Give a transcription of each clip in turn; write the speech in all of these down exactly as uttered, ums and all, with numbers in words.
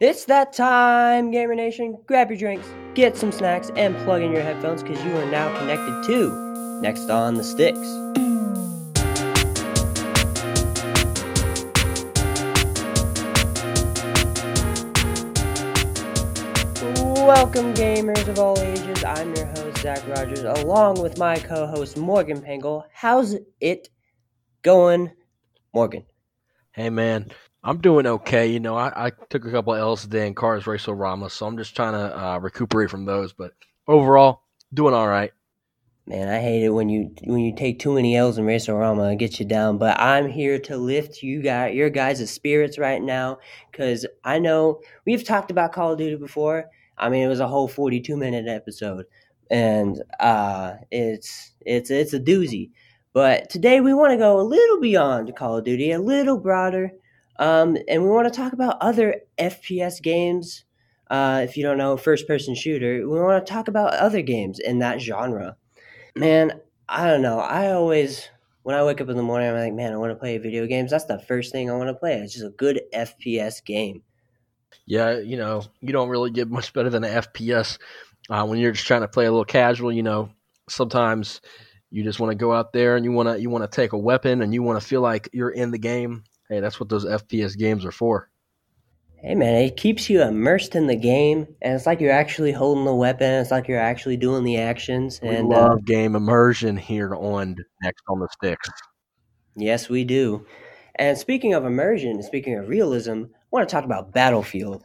It's that time, Gamer Nation. Grab your drinks, get some snacks, and plug in your headphones because you are now connected to Next on the Sticks. Welcome, gamers of all ages. I'm your host, Zach Rogers, along with my co-host, Morgan Pangle. How's it going, Morgan? Hey, man. I'm doing okay. You know, I, I took a couple of L's today in Cars Race-O-Rama, so I'm just trying to uh, recuperate from those. But overall, doing all right. Man, I hate it when you when you take too many L's in Race-O-Rama. It gets you down. But I'm here to lift you guys, your guys' spirits right now, because I know we've talked about Call of Duty before. I mean, it was a whole forty-two minute episode, and uh, it's it's it's a doozy. But today we want to go a little beyond Call of Duty, a little broader. Um, and we want to talk about other F P S games. Uh, if you don't know, first-person shooter, we want to talk about other games in that genre. Man, I don't know. I always, when I wake up in the morning, I'm like, man, I want to play video games. That's the first thing I want to play. It's just a good F P S game. Yeah, you know, you don't really get much better than an F P S uh, when you're just trying to play a little casual. You know, sometimes you just want to go out there and you want to you want to take a weapon and you want to feel like you're in the game. Hey, that's what those F P S games are for. Hey, man, it keeps you immersed in the game, and it's like you're actually holding the weapon. It's like you're actually doing the actions. We and, love uh, game immersion here on Next on the Sticks. Yes, we do. And speaking of immersion, speaking of realism, I want to talk about Battlefield.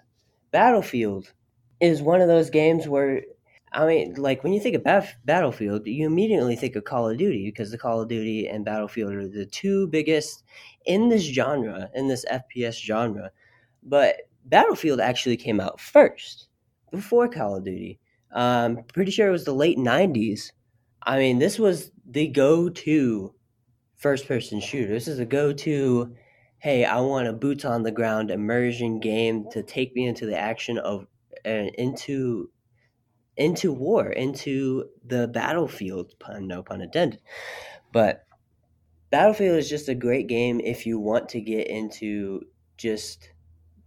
Battlefield is one of those games where, I mean, like when you think of Baf- Battlefield, you immediately think of Call of Duty, because the Call of Duty and Battlefield are the two biggest in this genre, in this F P S genre. But Battlefield actually came out first, before Call of Duty. Um, pretty sure it was the late nineties. I mean, this was the go-to first-person shooter. This is a go-to, hey, I want a boots-on-the-ground immersion game to take me into the action of, and uh, into... into war, into the battlefield, pun, no pun intended. But Battlefield is just a great game if you want to get into just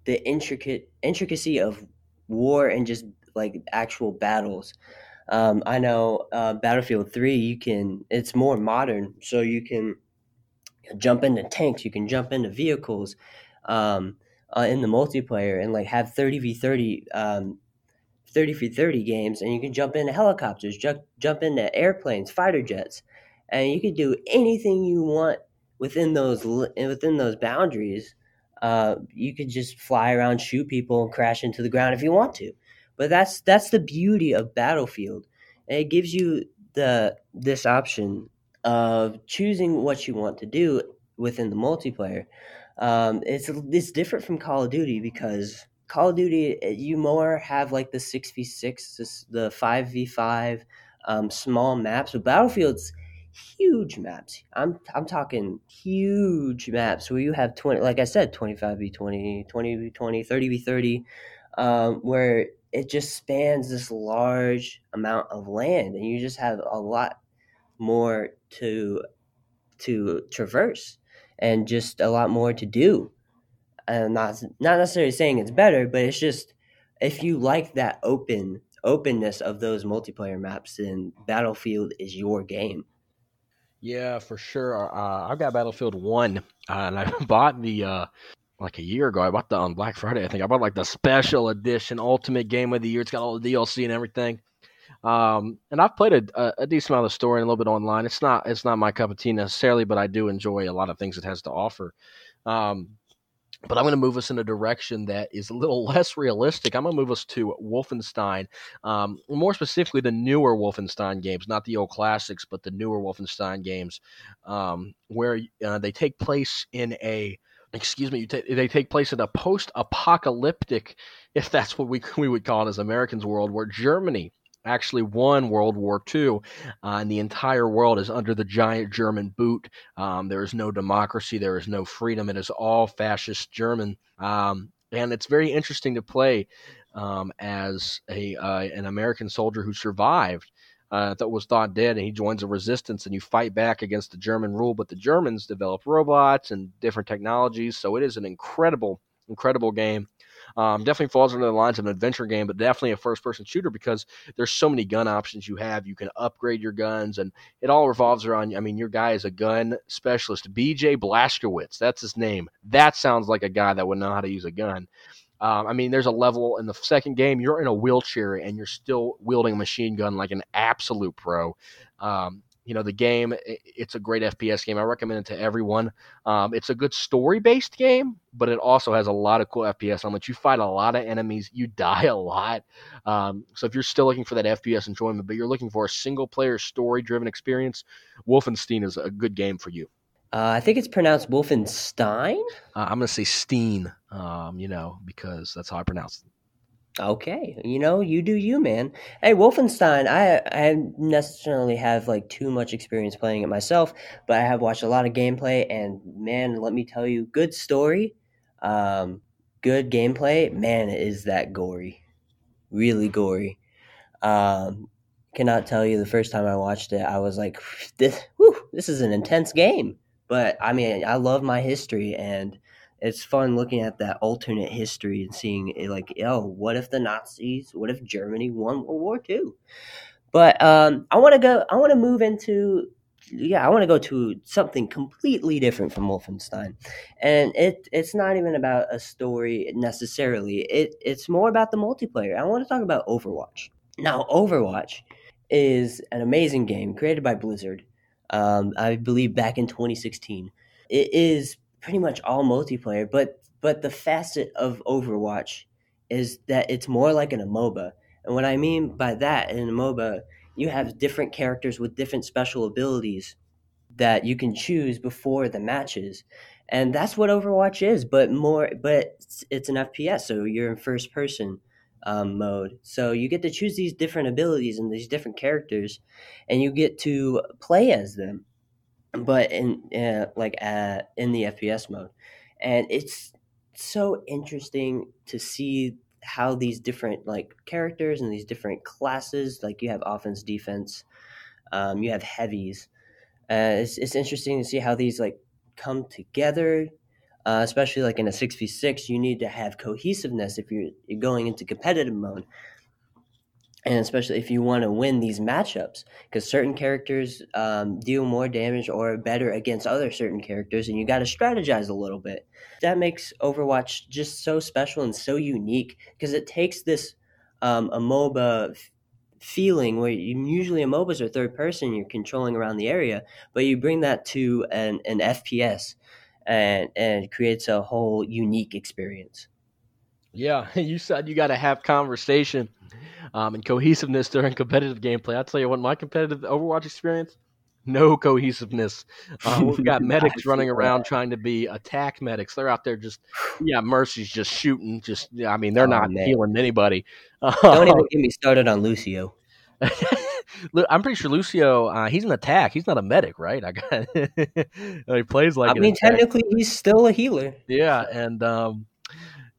the intricate intricacy of war and just like actual battles. Um, I know uh, Battlefield three, you can, it's more modern, so you can jump into tanks, you can jump into vehicles um, uh, in the multiplayer and like have thirty v thirty um thirty for thirty games, and you can jump into helicopters, ju- jump into airplanes, fighter jets, and you can do anything you want within those within those boundaries. Uh, you could just fly around, shoot people, and crash into the ground if you want to. But that's that's the beauty of Battlefield. It gives you the this option of choosing what you want to do within the multiplayer. Um, it's it's different from Call of Duty, because Call of Duty, you more have like the six v six, the five v five, um, small maps. But Battlefield's huge maps. I'm I'm talking huge maps where you have twenty, like I said, twenty-five v twenty, twenty v twenty, thirty v thirty, um, where it just spans this large amount of land, and you just have a lot more to to traverse and just a lot more to do. I'm not not necessarily saying it's better, but it's just if you like that open openness of those multiplayer maps, then Battlefield is your game. Yeah, for sure. Uh, I've got Battlefield one, uh, and I bought the uh, like a year ago. I bought the on Black Friday, I think. I bought like the special edition, Ultimate Game of the Year. It's got all the D L C and everything. Um, and I've played a, a decent amount of the story and a little bit online. It's not it's not my cup of tea necessarily, but I do enjoy a lot of things it has to offer. Um, But I'm going to move us in a direction that is a little less realistic. I'm going to move us to Wolfenstein, um, more specifically the newer Wolfenstein games, not the old classics, but the newer Wolfenstein games, um, where uh, they take place in a excuse me, you t- they take place in a post-apocalyptic, if that's what we we would call it as Americans, world where Germany actually won World War Two, uh, and the entire world is under the giant German boot. Um, there is no democracy. There is no freedom. It is all fascist German. Um, and it's very interesting to play um, as a uh, an American soldier who survived, uh, that was thought dead, and he joins a resistance, and you fight back against the German rule. But the Germans develop robots and different technologies, so it is an incredible, incredible game. Um, definitely falls under the lines of an adventure game, but definitely a first-person shooter because there's so many gun options you have. You can upgrade your guns, and it all revolves around, I mean, your guy is a gun specialist. B J Blazkowicz, that's his name. That sounds like a guy that would know how to use a gun. Um, I mean, there's a level in the second game, you're in a wheelchair, and you're still wielding a machine gun like an absolute pro. Um, you know, the game, it's a great F P S game. I recommend it to everyone. Um, it's a good story-based game, but it also has a lot of cool F P S elements. You fight a lot of enemies. You die a lot. Um, so if you're still looking for that F P S enjoyment, but you're looking for a single-player, story-driven experience, Wolfenstein is a good game for you. Uh, I think it's pronounced Wolfenstein. Uh, I'm going to say Steen, um, you know, because that's how I pronounce it. Okay. You know, you do you, man. Hey, Wolfenstein, I I necessarily have, like, too much experience playing it myself, but I have watched a lot of gameplay, and, man, let me tell you, good story, um, good gameplay. Man, is that gory. Really gory. Um, cannot tell you the first time I watched it, I was like, this, whew, this is an intense game. But, I mean, I love my history, and it's fun looking at that alternate history and seeing, like, oh, what if the Nazis, what if Germany won World War Two? But um, I want to go, I want to move into, yeah, I want to go to something completely different from Wolfenstein. And it it's not even about a story necessarily. It It's more about the multiplayer. I want to talk about Overwatch. Now, Overwatch is an amazing game created by Blizzard. Um, I believe back in twenty sixteen. It is pretty much all multiplayer, but but the facet of Overwatch is that it's more like an M O B A. And what I mean by that, in a M O B A, you have different characters with different special abilities that you can choose before the matches. And that's what Overwatch is, but more but it's, it's an F P S, so you're in first person um, mode. So you get to choose these different abilities and these different characters, and you get to play as them, but in uh, like uh, in the F P S mode. And it's so interesting to see how these different like characters and these different classes, like you have offense, defense, um, you have heavies. Uh, it's it's interesting to see how these like come together. Uh, especially like in a six v six, you need to have cohesiveness if you're, you're going into competitive mode. And especially if you want to win these matchups, because certain characters um, deal more damage or are better against other certain characters, and you got to strategize a little bit. That makes Overwatch just so special and so unique, because it takes this um, a M O B A f- feeling where you, usually a M O B As are third person, you're controlling around the area, but you bring that to an, an F P S. And and creates a whole unique experience. Yeah, you said you got to have conversation um, and cohesiveness during competitive gameplay. I'll tell you what, my competitive Overwatch experience, no cohesiveness. Uh, we've got medics running around that. Trying to be attack medics. They're out there just, yeah, Mercy's just shooting. Just, I mean, they're oh, not man. healing anybody. Don't even get me started on Lucio. I'm pretty sure Lucio, uh, he's an attack. He's not a medic, right? I got. He plays like. I mean, technically, he's still a healer. Yeah, and um,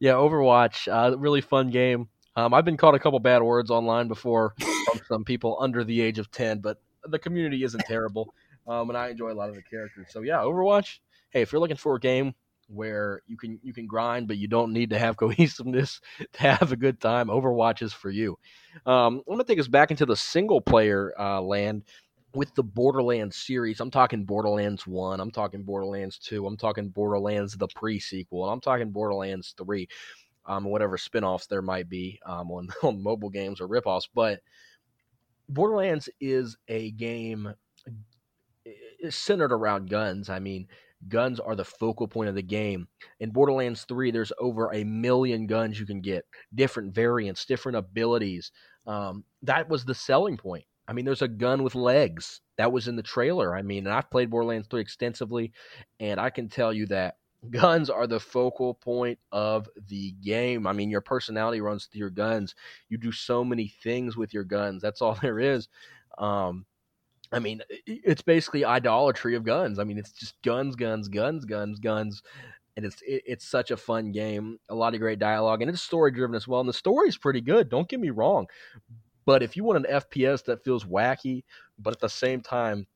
yeah, Overwatch, uh, really fun game. Um, I've been caught a couple bad words online before from some people under the age of ten, but the community isn't terrible, um, and I enjoy a lot of the characters. So yeah, Overwatch. Hey, if you're looking for a game where you can you can grind, but you don't need to have cohesiveness to have a good time, Overwatch is for you. Um, I'm going to take us back into the single-player uh, land with the Borderlands series. I'm talking Borderlands one. I'm talking Borderlands two. I'm talking Borderlands the pre-sequel. I'm talking Borderlands three, um, whatever spin-offs there might be um, on, on mobile games or rip-offs. But Borderlands is a game centered around guns. I mean, guns are the focal point of the game. In Borderlands three, there's over a million guns you can get, different variants, different abilities. Um, that was the selling point. I mean, there's a gun with legs. That was in the trailer. I mean, and I've played Borderlands three extensively, and I can tell you that guns are the focal point of the game. I mean, your personality runs through your guns. You do so many things with your guns. That's all there is. Um, I mean, it's basically idolatry of guns. I mean, it's just guns, guns, guns, guns, guns. And it's it, it's such a fun game. A lot of great dialogue. And it's story-driven as well. And the story's pretty good. Don't get me wrong. But if you want an F P S that feels wacky, but at the same time,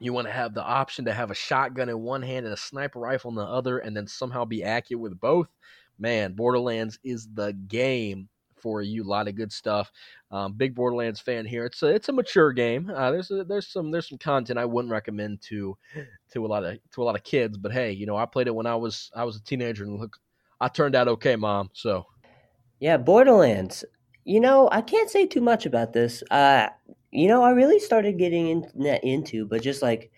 you want to have the option to have a shotgun in one hand and a sniper rifle in the other, and then somehow be accurate with both, man, Borderlands is the game for you. A lot of good stuff. Um, big Borderlands fan here. It's a, it's a mature game. Uh, there's a, there's some there's some content I wouldn't recommend to to a lot of to a lot of kids. But hey, you know, I played it when I was I was a teenager, and look, I turned out okay, Mom. So yeah, Borderlands. You know, I can't say too much about this. Uh, you know, I really started getting in, into, but just like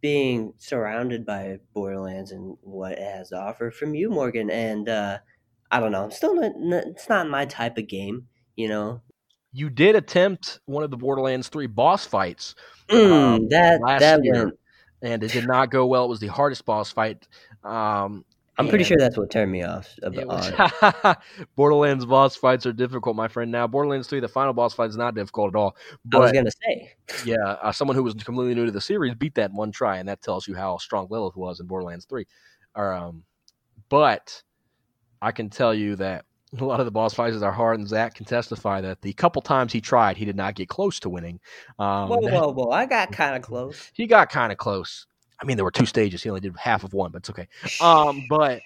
being surrounded by Borderlands and what it has to offer from you, Morgan. And uh, I don't know, I'm still not, it's not my type of game, you know. You did attempt one of the Borderlands three boss fights mm, um, that, last that year, went. and it did not go well. It was the hardest boss fight. Um, I'm pretty sure that's what turned me off. Was, Borderlands boss fights are difficult, my friend. Now, Borderlands three, the final boss fight is not difficult at all. But, I was going to say. yeah, uh, someone who was completely new to the series beat that in one try, and that tells you how strong Lilith was in Borderlands three. Or, um, but I can tell you that a lot of the boss fights are hard, and Zach can testify that the couple times he tried, he did not get close to winning. Um, whoa, whoa, whoa. I got kind of close. He got kind of close. I mean, there were two stages. He only did half of one, but it's okay. Um, but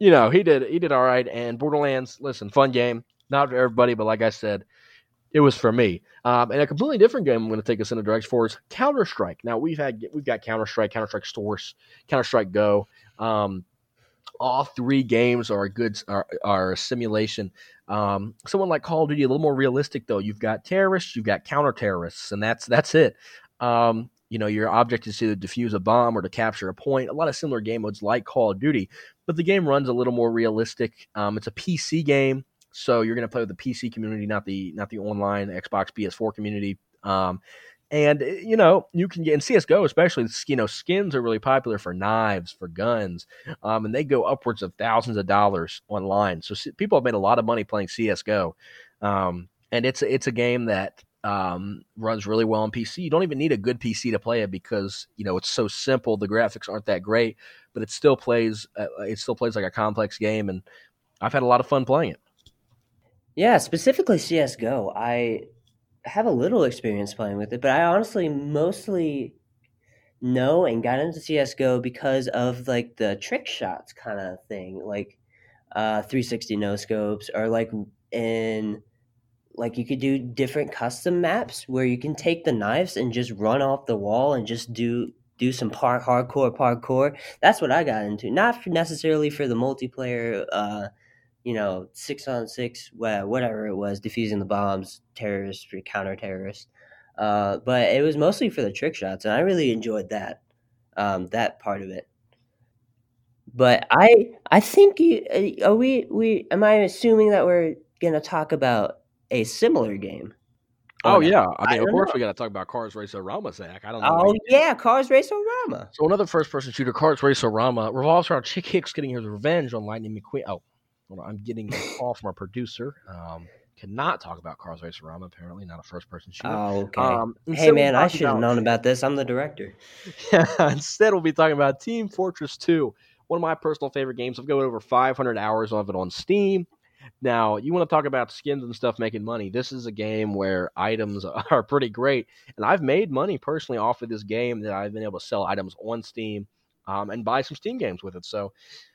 you know, he did he did all right. And Borderlands, listen, fun game, not for everybody, but like I said, it was for me. Um, and a completely different game I'm going to take us in a direction for is Counter-Strike. Now we've had we've got Counter-Strike, Counter-Strike Source, Counter-Strike Go. Um, all three games are a good are, are a simulation. Um, someone like Call of Duty, a little more realistic though. You've got terrorists, you've got counter-terrorists, and that's that's it. Um, You know, your object is to defuse a bomb or to capture a point. A lot of similar game modes like Call of Duty, but the game runs a little more realistic. Um, it's a P C game, so you're going to play with the P C community, not the not the online Xbox, P S four community. Um, and, you know, you can get in C S G O especially, you know, skins are really popular for knives, for guns, um, and they go upwards of thousands of dollars online. So people have made a lot of money playing C S G O, um, and it's it's a game that Um, runs really well on P C. You don't even need a good P C to play it because, you know, it's so simple. The graphics aren't that great, but it still plays. Uh, it still plays like a complex game, and I've had a lot of fun playing it. Yeah, specifically C S G O. I have a little experience playing with it, but I honestly mostly know and got into C S G O because of like the trick shots kind of thing, like uh, three sixty no scopes, or like in. Like, you could do different custom maps where you can take the knives and just run off the wall and just do do some par- hardcore parkour. That's what I got into. Not for necessarily for the multiplayer, uh, you know, six on six, whatever it was, defusing the bombs, terrorists, counter-terrorists. Uh, but it was mostly for the trick shots, and I really enjoyed that, um, that part of it. But I I think, you, are we, we, am I assuming that we're going to talk about a similar game? Oh, oh yeah. I mean, I of course know. We got to talk about Cars Race-O-Rama, Zach. I don't know. Oh, yeah, Cars Race-O-Rama. So another first-person shooter, Cars Race-O-Rama, revolves around Chick Hicks getting his revenge on Lightning McQueen. Oh, hold on. I'm getting a call from our producer. Um, cannot talk about Cars Race-O-Rama, apparently. Not a first-person shooter. Oh, okay. Um, hey, so man, I should have known about this. I'm the director. Yeah, instead, we'll be talking about Team Fortress two, one of my personal favorite games. I've got over five hundred hours of it on Steam. Now, you want to talk about skins and stuff making money. This is a game where items are pretty great. And I've made money personally off of this game that I've been able to sell items on Steam um, and buy some Steam games with it. So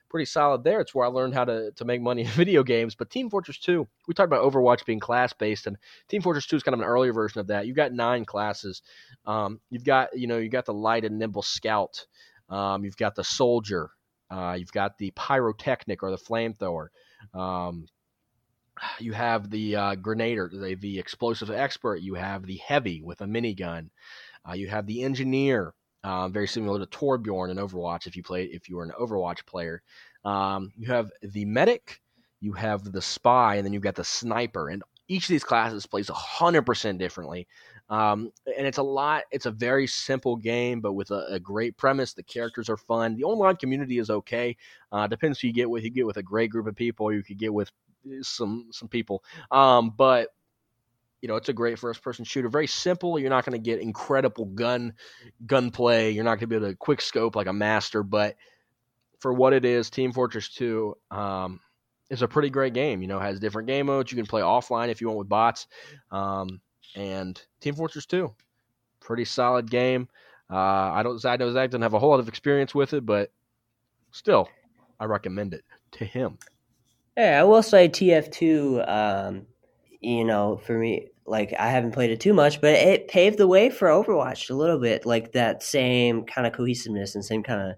pretty solid there. It's where I learned how to, to make money in video games. But Team Fortress two, we talked about Overwatch being class-based, and Team Fortress two is kind of an earlier version of that. You've got nine classes. Um, you've got, you know, you got the light and nimble scout. Um, you've got the soldier. Uh, you've got the pyrotechnic or the flamethrower. Um, You have the uh, grenader, the, the explosive expert. You have the heavy with a minigun. Uh, you have the engineer, um, very similar to Torbjorn in Overwatch. If you play, if you were an Overwatch player, um, you have the medic, you have the spy, and then you've got the sniper. And each of these classes plays a hundred percent differently. Um, and it's a lot. It's a very simple game, but with a, a great premise. The characters are fun. The online community is okay. Uh, depends who you get with. You get with a great group of people. You could get with some some people um but you know, it's a great first person shooter, very simple. You're not going to get incredible gun gunplay. You're not going to be able to quick scope like a master, but for what it is, Team Fortress two um is a pretty great game. You know, has different game modes. You can play offline if you want with bots, um and Team Fortress two, pretty solid game. Uh i don't i know Zach doesn't have a whole lot of experience with it, but still I recommend it to him. Yeah, I will say T F two, um, you know, for me, like, I haven't played it too much, but it paved the way for Overwatch a little bit, like that same kind of cohesiveness and same kind of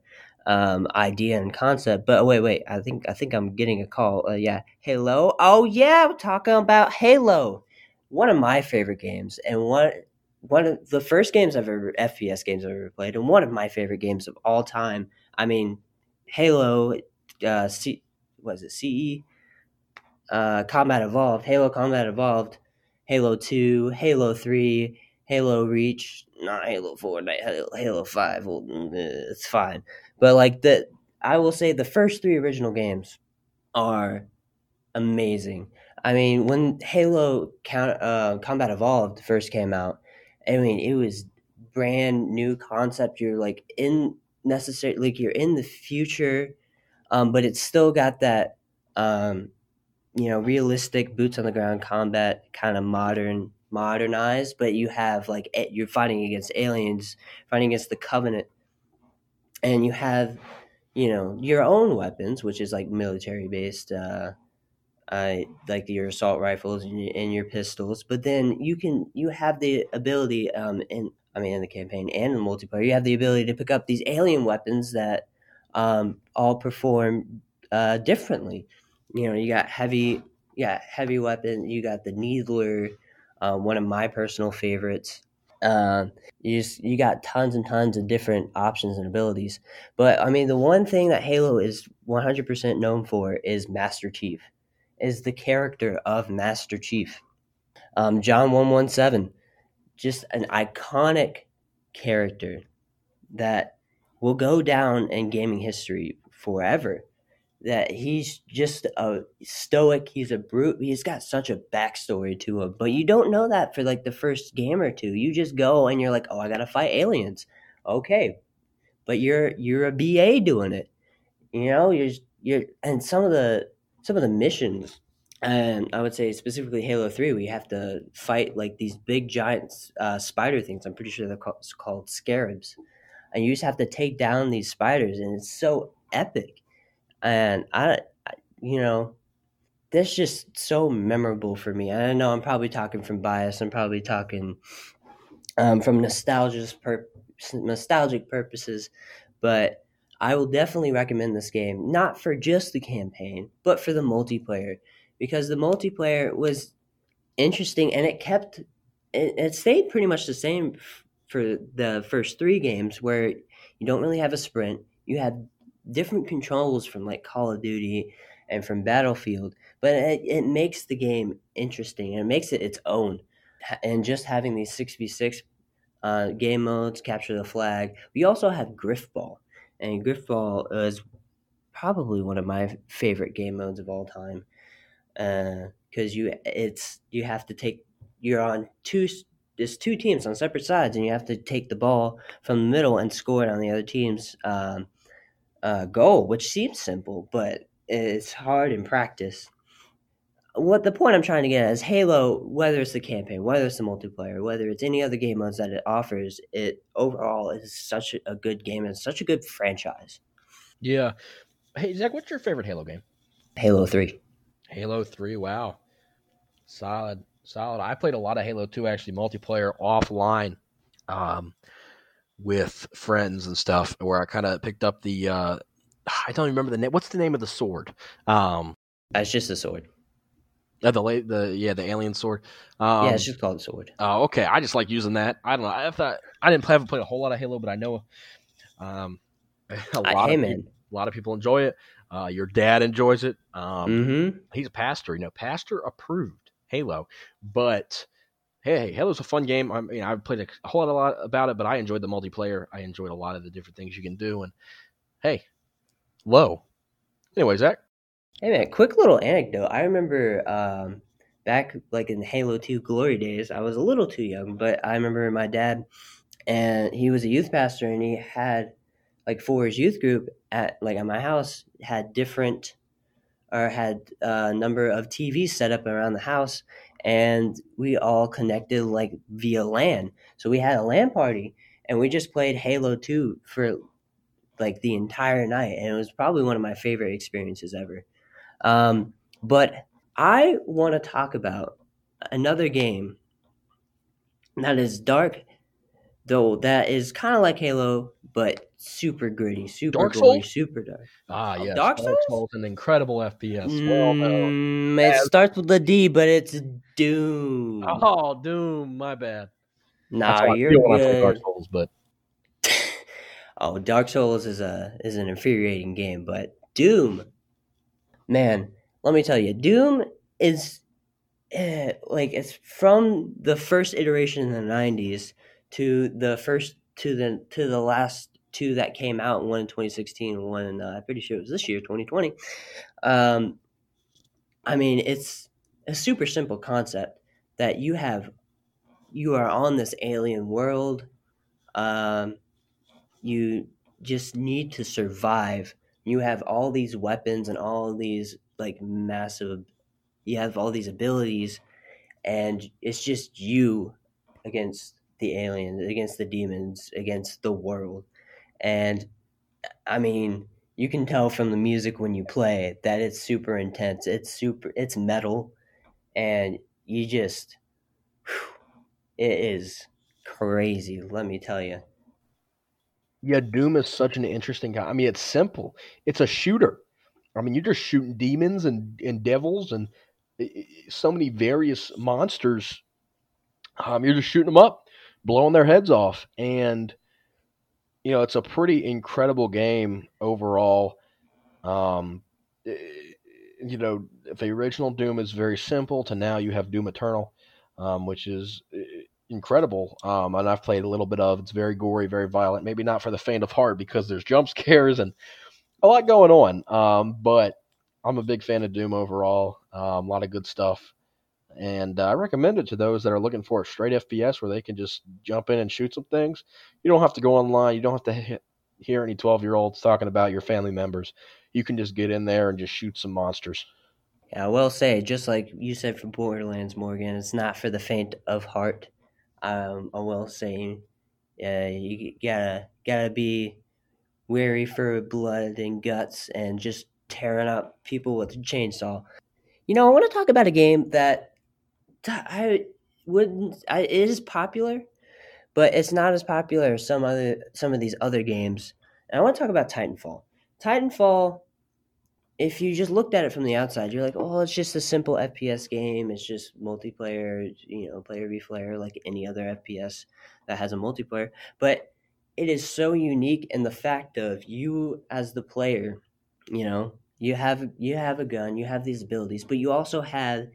um, idea and concept. But wait, wait, I think I think I'm getting a call. Uh, yeah, Halo. Oh yeah, we're talking about Halo, one of my favorite games, and one one of the first games I've ever F P S games I've ever played, and one of my favorite games of all time. I mean, Halo. Uh, C- Was it C E? Uh, Combat Evolved, Halo Combat Evolved, Halo two, Halo three, Halo Reach, not Halo four, not Halo, Halo five. Well, it's fine, but like the, I will say the first three original games are amazing. I mean, when Halo Count, uh, Combat Evolved first came out, I mean, it was brand new concept. You're like in necessarily like you're in the future. Um, but it's still got that, um, you know, realistic boots on the ground combat, kind of modern, modernized. But you have like you're fighting against aliens, fighting against the Covenant, and you have, you know, your own weapons, which is like military based, uh, uh, like your assault rifles and your, and your pistols. But then you can you have the ability, um, in I mean, in the campaign and the multiplayer, you have the ability to pick up these alien weapons that. Um, all perform uh, differently. You know, you got heavy, yeah, heavy weapon. You got the Needler, uh, one of my personal favorites. Uh, you just, you got tons and tons of different options and abilities. But I mean, the one thing that Halo is one hundred percent known for is Master Chief, is the character of Master Chief, um, John one seventeen, just an iconic character that. Will go down in gaming history forever. That he's just a stoic. He's a brute. He's got such a backstory to him, but you don't know that for like the first game or two. You just go and you're like, "Oh, I gotta fight aliens." Okay, but you're you're a B A doing it. You know, you're you're and some of the some of the missions, and I would say specifically Halo three, we have to fight like these big giant uh, spider things. I'm pretty sure they're called, called scarabs. And you just have to take down these spiders, and it's so epic. And I, I, you know, that's just so memorable for me. I know I'm probably talking from bias. I'm probably talking um, from nostalgic pur- nostalgic purposes, but I will definitely recommend this game, not for just the campaign, but for the multiplayer, because the multiplayer was interesting and it kept it, it stayed pretty much the same. For the first three games where you don't really have a sprint, you have different controls from like Call of Duty and from Battlefield, but it, it makes the game interesting and it makes it its own. And just having these six v six uh, game modes, capture the flag, we also have Griff Ball, and Griff Ball is probably one of my favorite game modes of all time because uh, you it's you have to take you're on two. There's two teams on separate sides, and you have to take the ball from the middle and score it on the other team's um, uh, goal, which seems simple, but it's hard in practice. What the point I'm trying to get at is Halo, whether it's the campaign, whether it's the multiplayer, whether it's any other game modes that it offers, it overall is such a good game and such a good franchise. Yeah. Hey, Zach, what's your favorite Halo game? Halo three. Halo three, wow. Solid. Solid. I played a lot of Halo two, actually, multiplayer offline um, with friends and stuff, where I kind of picked up the, uh, I don't remember the name. What's the name of the sword? Um, it's just a sword. Uh, the, the Yeah, the alien sword. Um, yeah, it's just called a sword. Oh, uh, okay. I just like using that. I don't know. I thought I didn't play, haven't played a whole lot of Halo, but I know um, a, lot I, of hey, people, a lot of people enjoy it. Uh, your dad enjoys it. Um, mm-hmm. He's a pastor. You know, pastor approved. Halo, but hey, Halo's a fun game. I mean, I've played a whole lot, a lot about it, but I enjoyed the multiplayer. I enjoyed a lot of the different things you can do, and hey, low. Anyway, Zach. Hey man, quick little anecdote. I remember um, back like in Halo two glory days. I was a little too young, but I remember my dad, and he was a youth pastor, and he had like for his youth group at like at my house had different. Or had a number of T Vs set up around the house, and we all connected like via LAN. So we had a LAN party, and we just played Halo two for like the entire night, and it was probably one of my favorite experiences ever. Um, But I want to talk about another game that is dark, though, that is kind of like Halo, but super gritty, super dark gritty, Souls? super dark. Ah, yes. Dark Souls? Dark Souls, an incredible F P S. Mm, well, it as... starts with the D, but it's Doom. Oh, Doom. My bad. Nah, you're good. Dark Souls, but... oh, Dark Souls is a is an infuriating game, but Doom, man, let me tell you, Doom is... like it's from the first iteration in the nineties to the first to the to the last two that came out, one in twenty sixteen and one in, uh, I'm pretty sure it was this year, twenty twenty. um I mean, it's a super simple concept that you have you are on this alien world. Um you just need to survive. You have all these weapons and all these like massive You have all these abilities, and it's just you against the aliens, against the demons, against the world. And, I mean, you can tell from the music when you play that it's super intense. It's super, it's metal, and you just, whew, it is crazy, let me tell you. Yeah, Doom is such an interesting guy. I mean, it's simple. It's a shooter. I mean, you're just shooting demons and, and devils and so many various monsters. Um, you're just shooting them up, blowing their heads off. And, you know, it's a pretty incredible game overall. Um, you know, the original Doom is very simple to now you have Doom Eternal, um, which is incredible. Um, and I've played a little bit of, it's very gory, very violent, maybe not for the faint of heart because there's jump scares and a lot going on. Um, but I'm a big fan of Doom overall. Um, a lot of good stuff. And uh, I recommend it to those that are looking for a straight F P S where they can just jump in and shoot some things. You don't have to go online. You don't have to hit, hear any twelve-year-olds talking about your family members. You can just get in there and just shoot some monsters. Yeah, I will say, just like you said for Borderlands, Morgan, it's not for the faint of heart. Um, I will say uh, you gotta gotta be wary for blood and guts and just tearing up people with a chainsaw. You know, I want to talk about a game that I wouldn't. I, it is popular, but it's not as popular as some other some of these other games. And I want to talk about Titanfall. Titanfall, if you just looked at it from the outside, you're like, "Oh, it's just a simple F P S game. It's just multiplayer, you know, player v player, like any other F P S that has a multiplayer." But it is so unique in the fact of you as the player, you know. You have you have a gun, you have these abilities, but you also have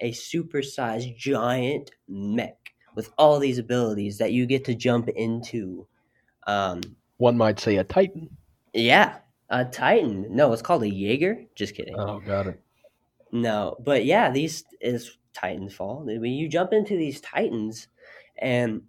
a supersized giant mech with all these abilities that you get to jump into. Um, One might say a Titan. Yeah, a Titan. No, it's called a Jaeger. Just kidding. Oh, got it. No, but yeah, these is Titanfall. You jump into these Titans, and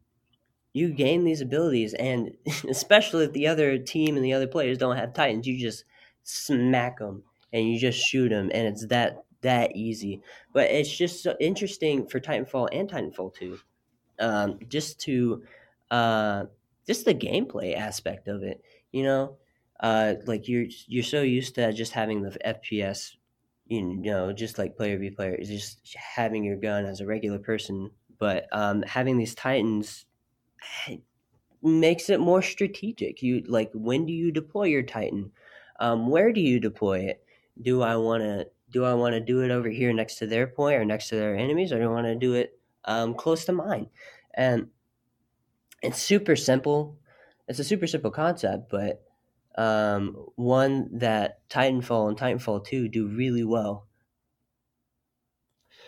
you gain these abilities, and especially if the other team and the other players don't have Titans, you just smack them and you just shoot them, and it's that that easy. But it's just so interesting for Titanfall and Titanfall two, um just to uh just the gameplay aspect of it, you know. Uh like you're you're so used to just having the F P S, you know, just like player v player, just having your gun as a regular person, but um having these Titans makes it more strategic. You like, when do you deploy your Titan? Um, where do you deploy it? Do I want to do I want to do it over here next to their point or next to their enemies, or do I want to do it um, close to mine? And it's super simple. It's a super simple concept, but um, one that Titanfall and Titanfall two do really well.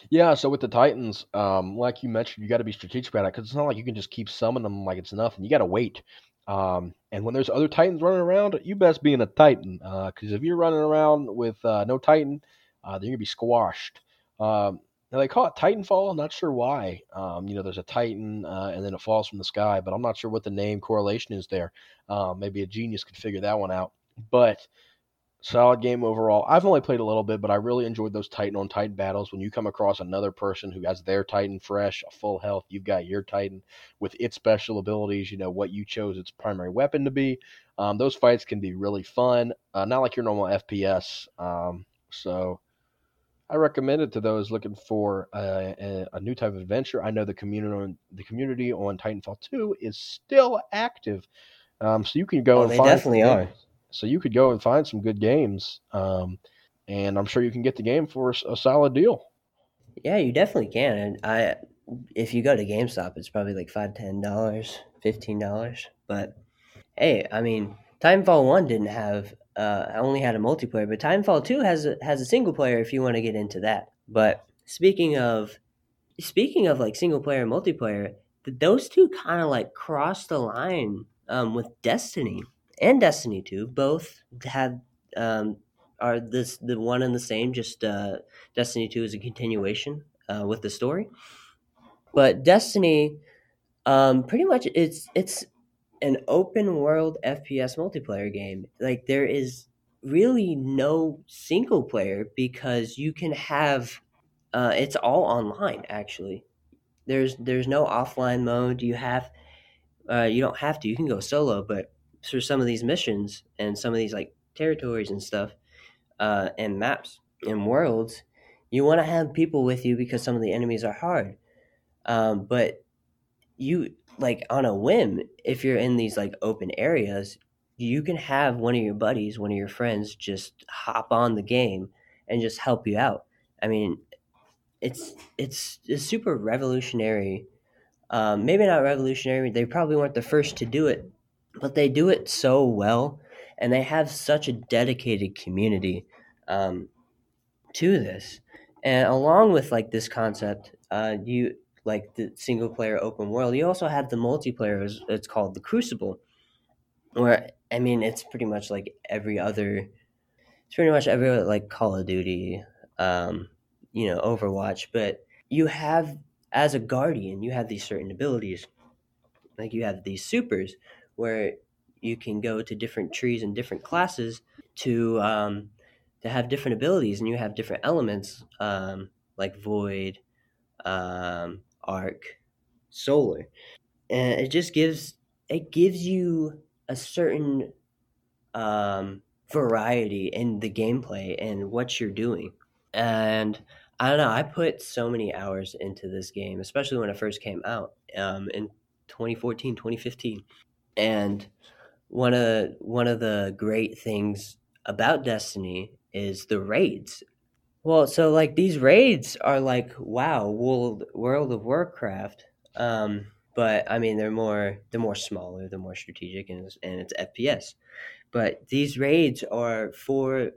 Yeah, so with the Titans, um, like you mentioned, you got to be strategic about it because it's not like you can just keep summoning them like it's nothing. You got to wait. Um, and when there's other Titans running around, you best be in a Titan. Uh, cause if you're running around with, uh, no Titan, uh, then you're gonna be squashed. Um, now they call it Titanfall. I'm not sure why. Um, you know, there's a Titan, uh, and then it falls from the sky, but I'm not sure what the name correlation is there. Um, uh, maybe a genius could figure that one out, but solid game overall. I've only played a little bit, but I really enjoyed those Titan on Titan battles. When you come across another person who has their Titan fresh, full health, you've got your Titan with its special abilities, you know, what you chose its primary weapon to be. Um, those fights can be really fun. Uh, not like your normal F P S. Um, so I recommend it to those looking for uh, a, a new type of adventure. I know the community on, the community on Titanfall two is still active, um, so you can go oh, and they find definitely are. Games. So you could go and find some good games, um, and I'm sure you can get the game for a, a solid deal. Yeah, you definitely can. And I, if you go to GameStop, it's probably like five, ten dollars, fifteen dollars. But hey, I mean, Titanfall one didn't have. Uh, I only had a multiplayer, but Titanfall two has a, has a single player if you want to get into that. But speaking of, speaking of like single player and multiplayer, th- those two kind of like crossed the line um, with Destiny and Destiny two. Both have um, are this the one and the same. Just uh, Destiny two is a continuation uh, with the story, but Destiny um, pretty much it's it's. an open world F P S multiplayer game. Like there is really no single player because you can have uh it's all online actually. There's there's no offline mode. You have uh you don't have to. You can go solo, but for some of these missions and some of these like territories and stuff uh and maps and worlds, you want to have people with you because some of the enemies are hard. Um but you Like on a whim, if you're in these like open areas, you can have one of your buddies, one of your friends just hop on the game and just help you out. I mean, it's it's, it's super revolutionary. Um, maybe not revolutionary. They probably weren't the first to do it, but they do it so well. And they have such a dedicated community um, to this. And along with like this concept, uh, you... like the single player open world, you also have the multiplayer. It's called the Crucible, where I mean it's pretty much like every other, it's pretty much every other, like Call of Duty, um, you know, Overwatch. But you have as a guardian, you have these certain abilities, like you have these supers where you can go to different trees and different classes to um, to have different abilities, and you have different elements um, like void. Um, Arc, solar, and it just gives it gives you a certain um, variety in the gameplay and what you're doing. And I don't know, I put so many hours into this game, especially when it first came out um, in twenty fourteen, twenty fifteen. And one of one of the great things about Destiny is the raids. Well, so, like, these raids are, like, wow, World, World of Warcraft. Um, but, I mean, they're more they're more smaller, they're more strategic, and it's, and it's F P S. But these raids are for,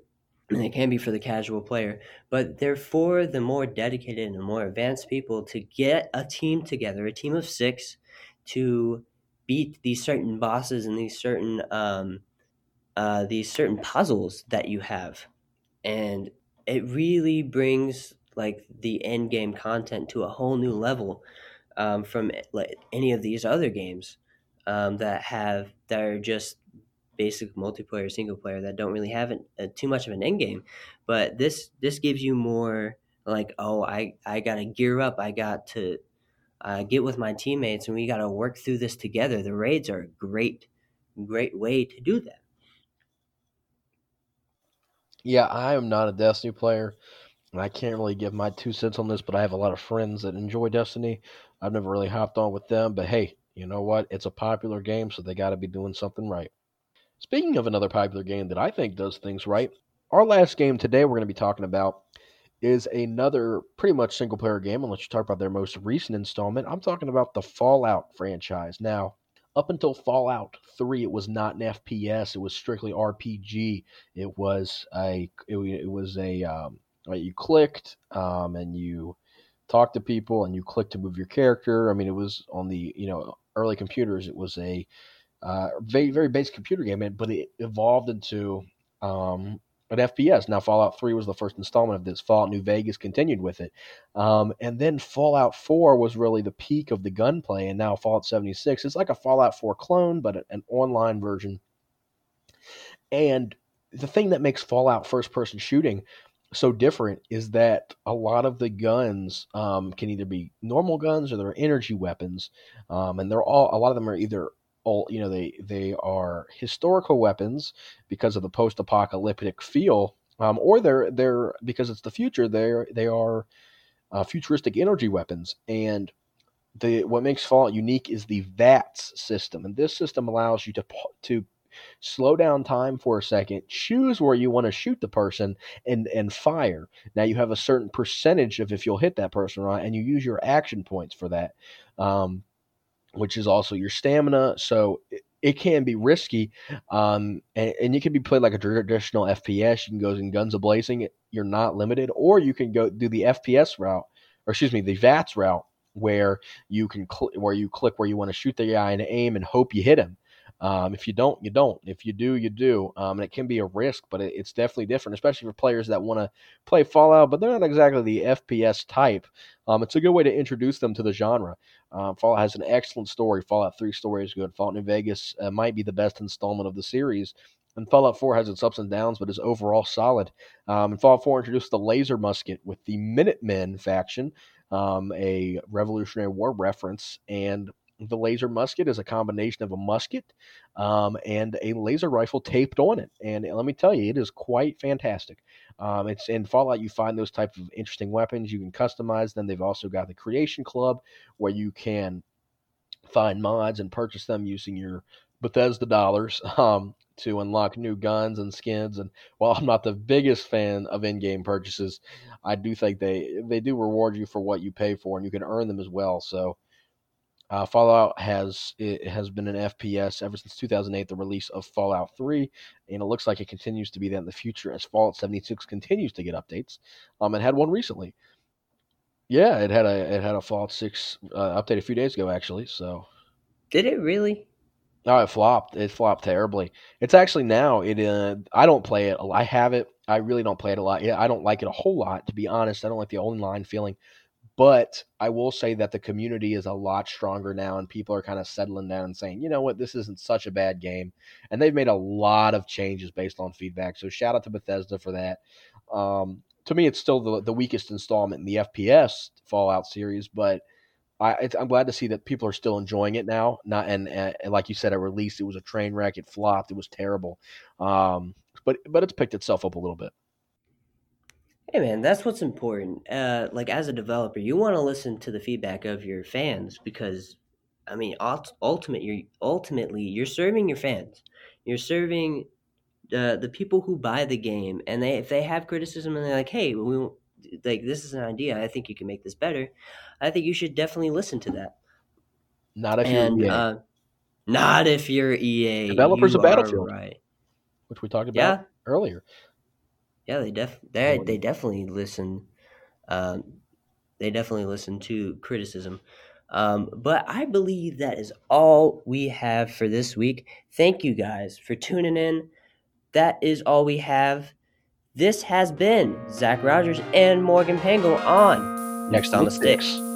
and they can be for the casual player, but they're for the more dedicated and the more advanced people to get a team together, a team of six, to beat these certain bosses and these certain, um, uh, these certain puzzles that you have. And... it really brings like the end game content to a whole new level um, from like any of these other games um, that have that are just basic multiplayer, single player that don't really have an, uh, too much of an end game. But this this gives you more like, oh, I, I gotta gear up, I got to uh, get with my teammates, and we gotta work through this together. The raids are a great great way to do that. Yeah, I am not a Destiny player, and I can't really give my two cents on this, but I have a lot of friends that enjoy Destiny. I've never really hopped on with them, but hey, you know what? It's a popular game, so they got to be doing something right. Speaking of another popular game that I think does things right, our last game today we're going to be talking about is another pretty much single-player game, unless you talk about their most recent installment. I'm talking about the Fallout franchise. Now, up until Fallout three, it was not an F P S. It was strictly R P G. It was a, it, it was a, um, you clicked um, and you talked to people and you clicked to move your character. I mean, it was on the, you know, early computers. It was a uh, very, very basic computer game, but it evolved into um, an F P S. Now, Fallout three was the first installment of this. Fallout New Vegas continued with it. Um, and then Fallout four was really the peak of the gunplay, and now Fallout seventy-six. It's like a Fallout four clone, but an online version. And the thing that makes Fallout first-person shooting so different is that a lot of the guns um, can either be normal guns or they're energy weapons. Um, and they're all a lot of them are either... All, you know, they, they are historical weapons because of the post-apocalyptic feel Um, or they're they're because it's the future. They they are uh, futuristic energy weapons, and the what makes Fallout unique is the VATS system. And this system allows you to to slow down time for a second, choose where you want to shoot the person, and and fire. Now you have a certain percentage of if you'll hit that person or not, and you use your action points for that, um, which is also your stamina. So. It, It can be risky, um, and, and you can be played like a traditional F P S. You can go in guns a-blazing. You're not limited. Or you can go do the F P S route, or excuse me, the VATS route, where you can cl- where you click where you want to shoot the guy and aim and hope you hit him. Um, if you don't, you don't. If you do, you do. Um, and it can be a risk, but it, it's definitely different, especially for players that want to play Fallout, but they're not exactly the F P S type. Um, it's a good way to introduce them to the genre. Uh, Fallout has an excellent story. Fallout three story is good. Fallout New Vegas uh, might be the best installment of the series. And Fallout four has its ups and downs, but is overall solid. Um, and Fallout four introduced the laser musket with the Minutemen faction, um, a Revolutionary War reference, and the laser musket is a combination of a musket um, and a laser rifle taped on it. And let me tell you, it is quite fantastic. Um, it's in Fallout, you find those types of interesting weapons. You can customize them. They've also got the Creation Club, where you can find mods and purchase them using your Bethesda dollars um, to unlock new guns and skins. And while I'm not the biggest fan of in-game purchases, I do think they, they do reward you for what you pay for, and you can earn them as well. So, Uh, Fallout has it has been an F P S ever since two thousand eight, the release of Fallout three, and it looks like it continues to be that in the future as Fallout seventy-six continues to get updates. Um, it had one recently. Yeah, it had a it had a Fallout six uh, update a few days ago, actually. So, did it really? No, it flopped. It flopped terribly. It's actually now it. Uh, I don't play it. I have it. I really don't play it a lot. I don't like it a whole lot, to be honest. I don't like the online feeling. But I will say that the community is a lot stronger now, and people are kind of settling down and saying, you know what, this isn't such a bad game. And they've made a lot of changes based on feedback. So shout out to Bethesda for that. Um, to me, it's still the, the weakest installment in the F P S Fallout series, but I, it's, I'm glad to see that people are still enjoying it now. Not and, and like you said, at release, it was a train wreck. It flopped. It was terrible. Um, but but it's picked itself up a little bit. Hey, man, that's what's important. Uh, like, as a developer, you want to listen to the feedback of your fans because, I mean, ultimate, you're, ultimately, you're serving your fans. You're serving uh, the people who buy the game. And they if they have criticism and they're like, hey, we like this is an idea. I think you can make this better. I think you should definitely listen to that. Not if and, you're E A. Uh, not if you're E A. Developers you of Battlefield, right. Which we talked about yeah. earlier. Yeah, they def they they definitely listen. Um, they definitely listen to criticism. Um, but I believe that is all we have for this week. Thank you guys for tuning in. That is all we have. This has been Zach Rogers and Morgan Pangle on Next on the Sticks.